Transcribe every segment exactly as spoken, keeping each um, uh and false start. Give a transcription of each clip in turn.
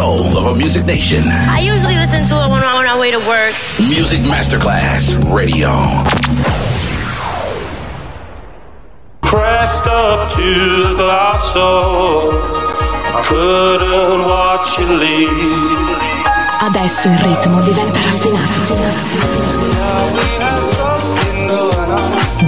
soul of a music nation. I usually listen to it when I'm on my way to work. Music Masterclass Radio. Pressed up to the glass door, I couldn't watch you leave. Adesso il ritmo diventa raffinato.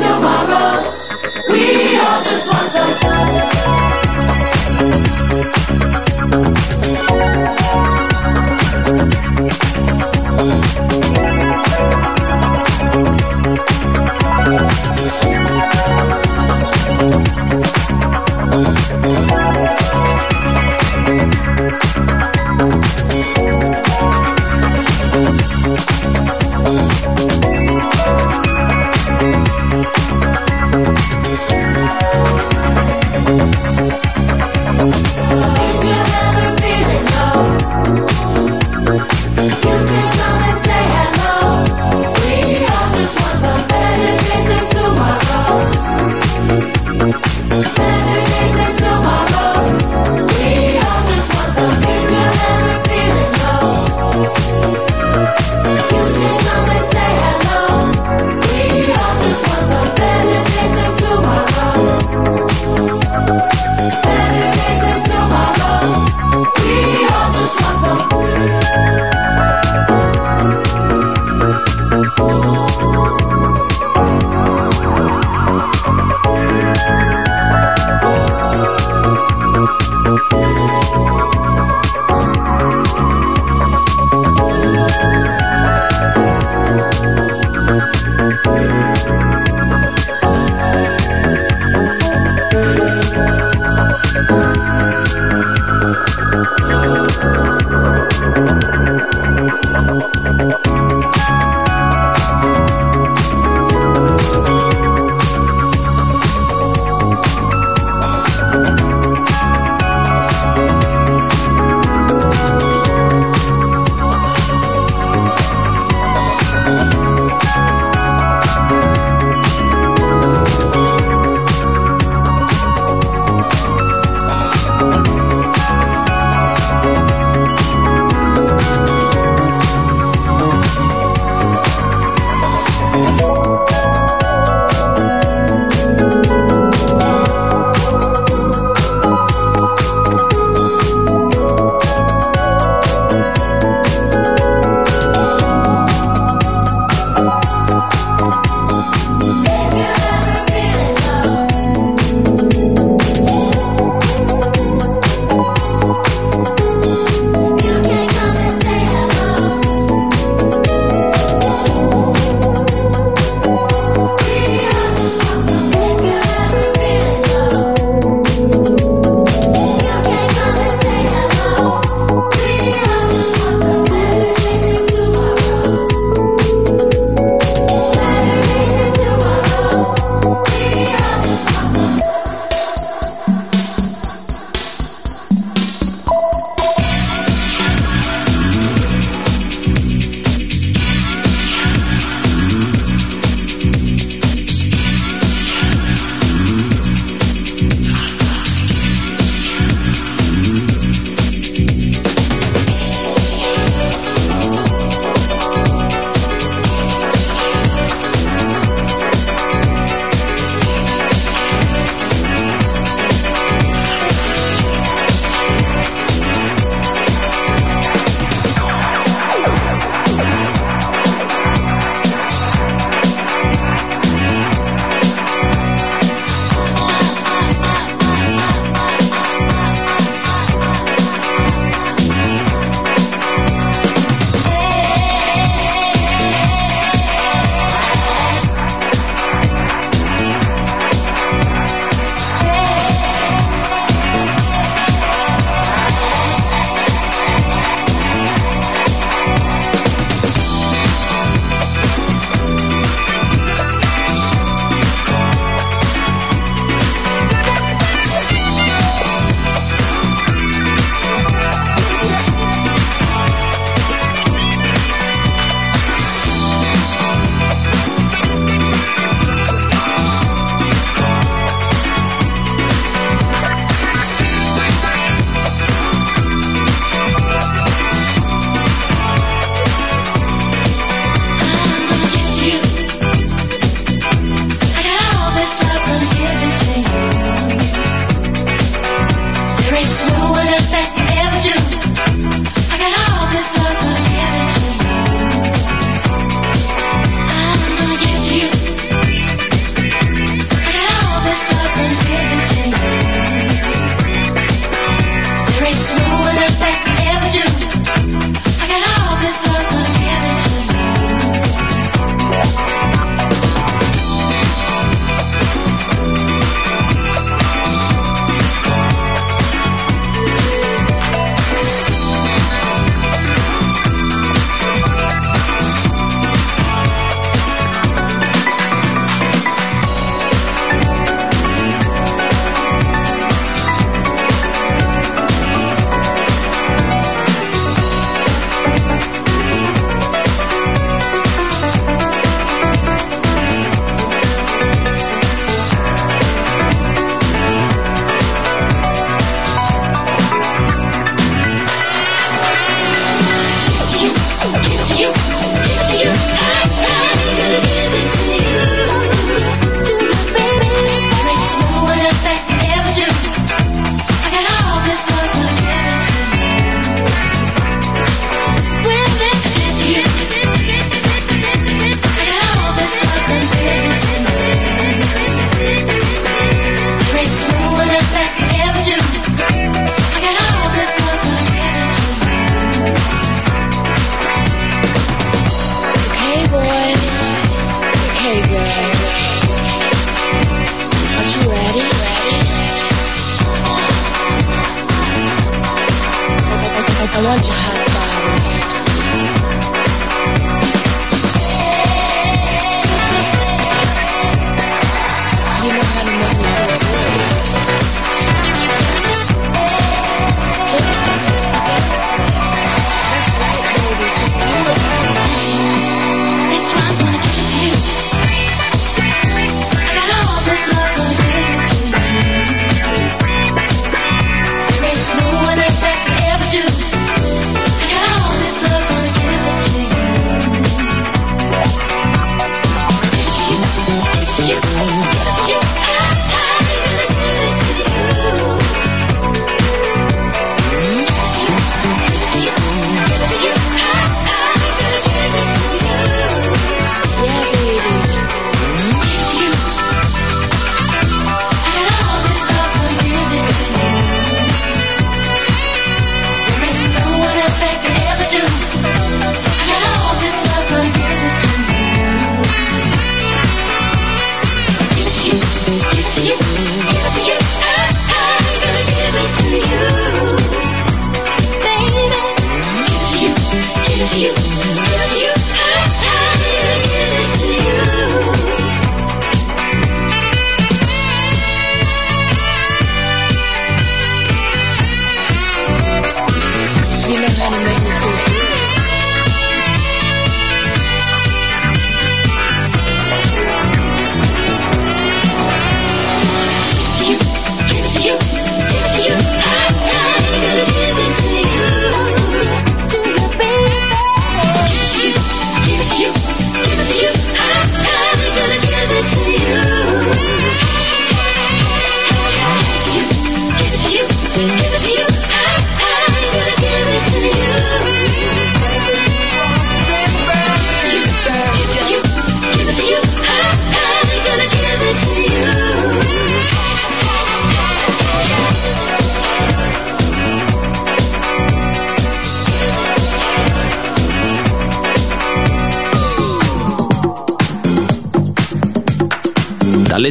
Tomorrow. want your hot body. You know how to make me do it. Lip slips, lip slips. That's right, baby, just do it for me. That's why I wanna give it to you. I got all this love, gonna give it to you. There ain't no one else that can ever do. I got all this love, gonna give it to you. Give it to you, give it to you. Dalle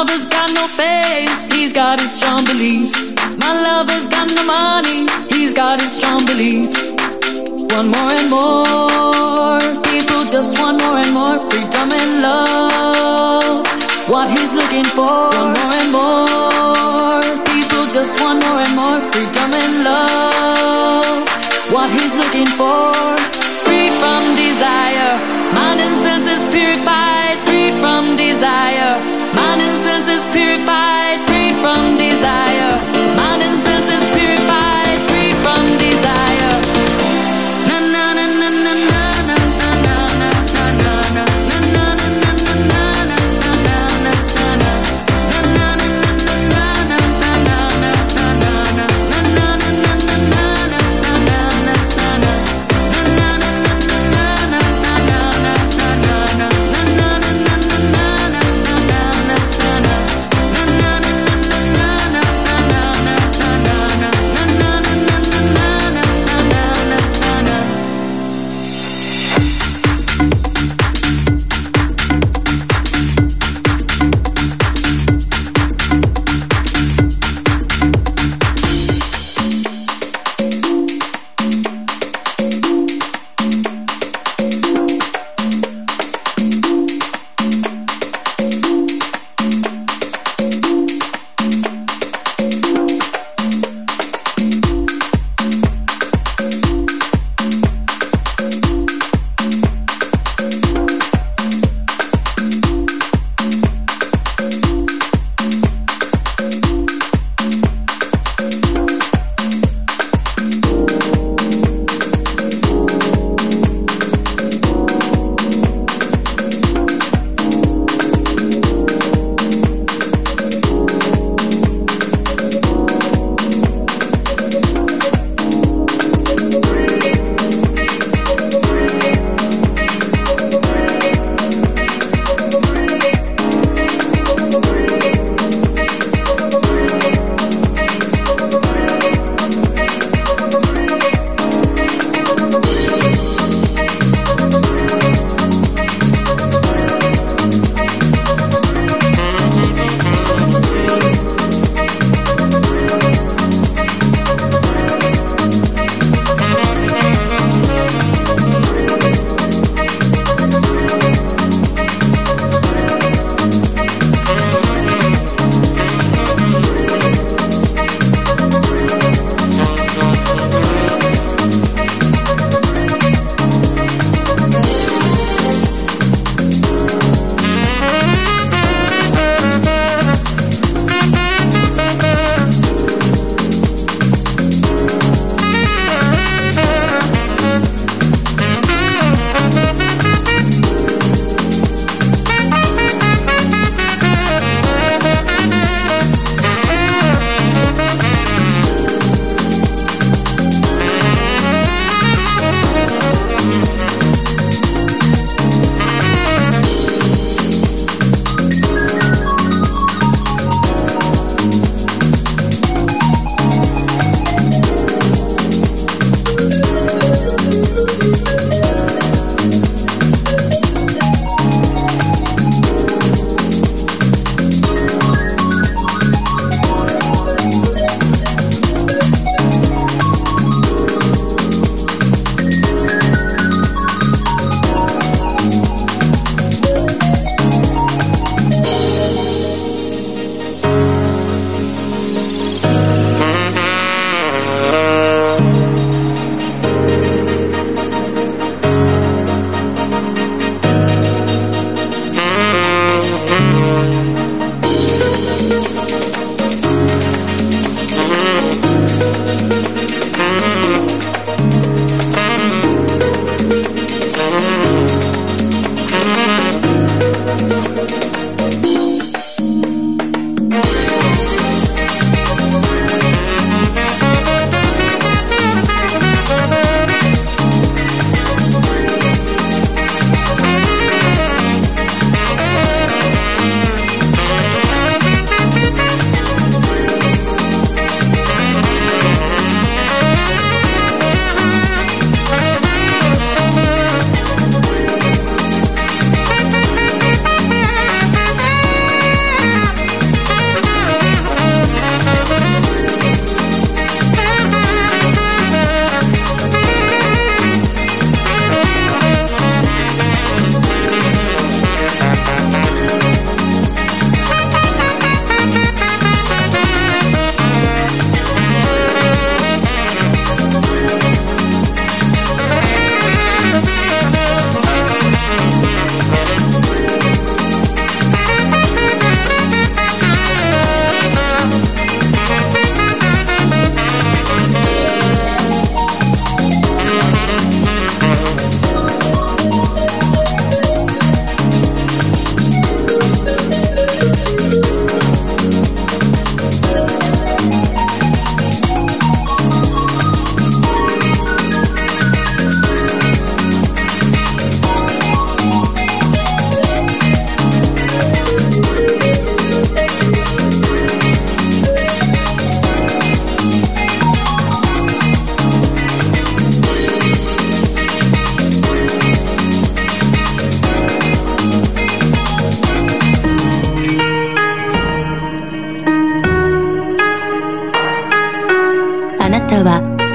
lover's got no faith, he's got his strong beliefs. My lover's got no money, he's got his strong beliefs. One more and more people just want more and more freedom and love. What he's looking for. One more and more people just want more and more freedom and love. What he's looking for. Free from desire, mind and senses purified. Free from desire, mind and senses purified. Free from desire, mind and senses purified. Free from desire. Na na na na na na na na na na na na na na na na na na na na na na na na.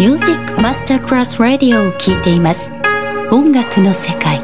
Music Masterclass Radio を聴いています。音楽の世界。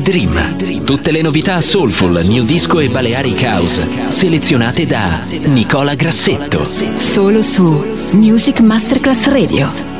Daydream. Tutte le novità soulful, new disco e Balearic House, selezionate da Nicola Grassetto. Solo su Music Masterclass Radio.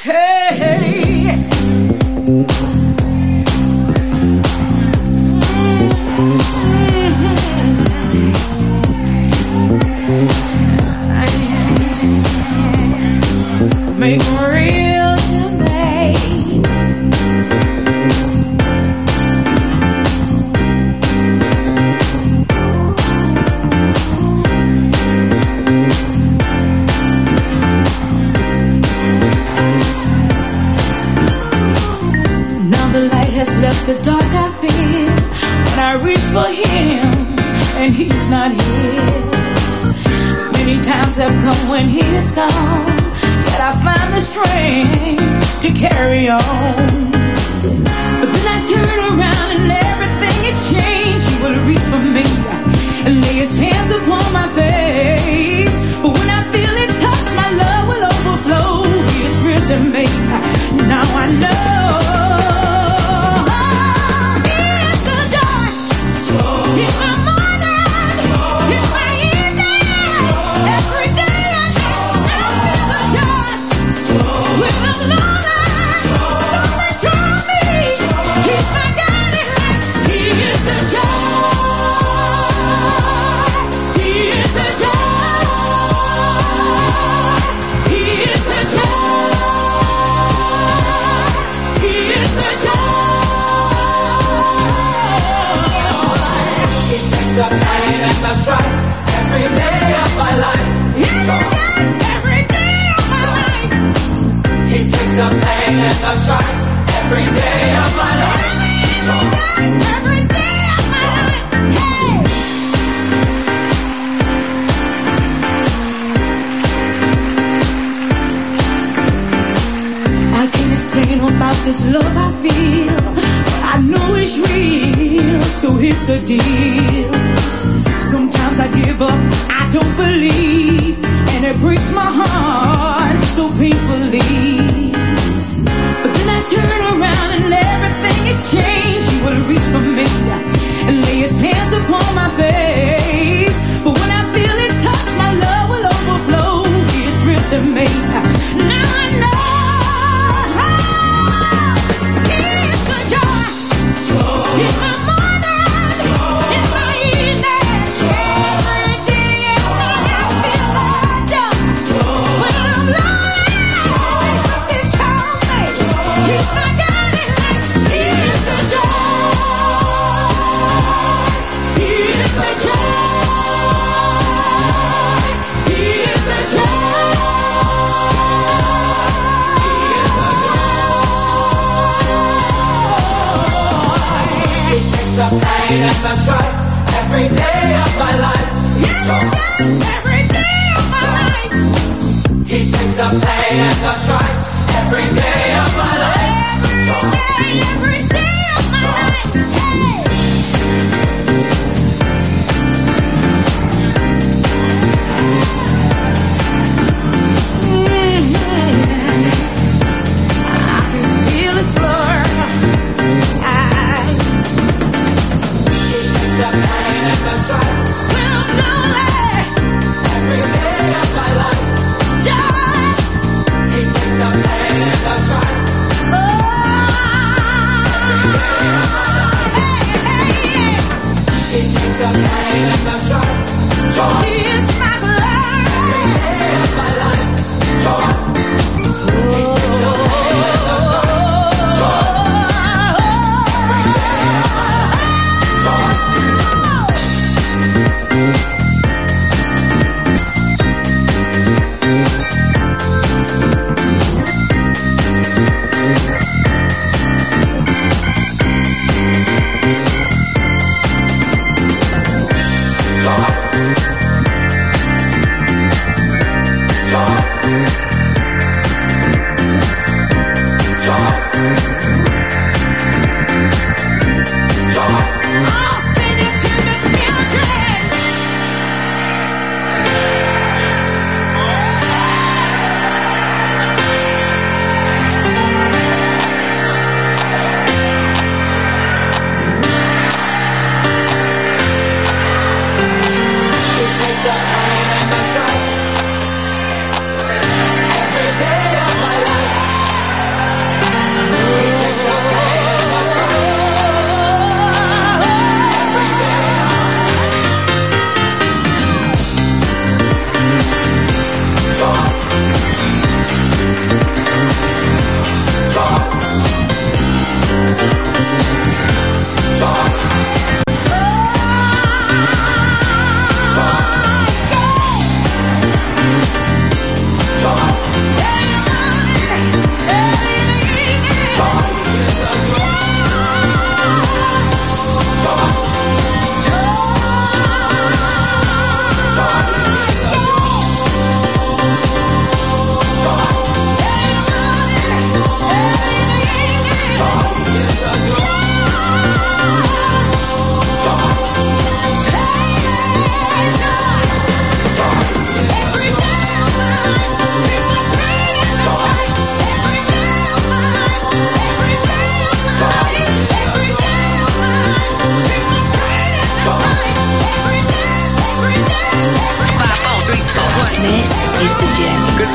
That's right.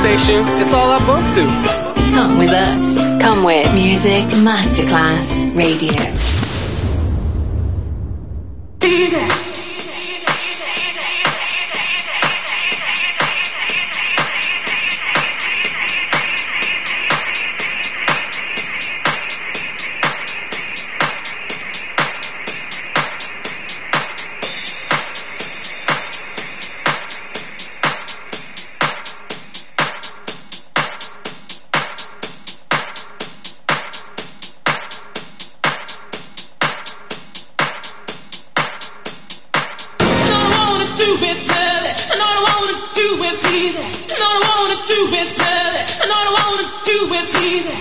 station, it's all I'm up to. Come with us. Come with Music Masterclass Radio. Easy.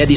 piedi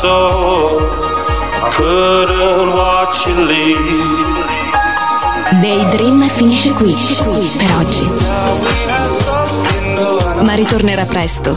soul. I couldn't watch you leave. Daydream finisce qui per oggi, ma ritornerà presto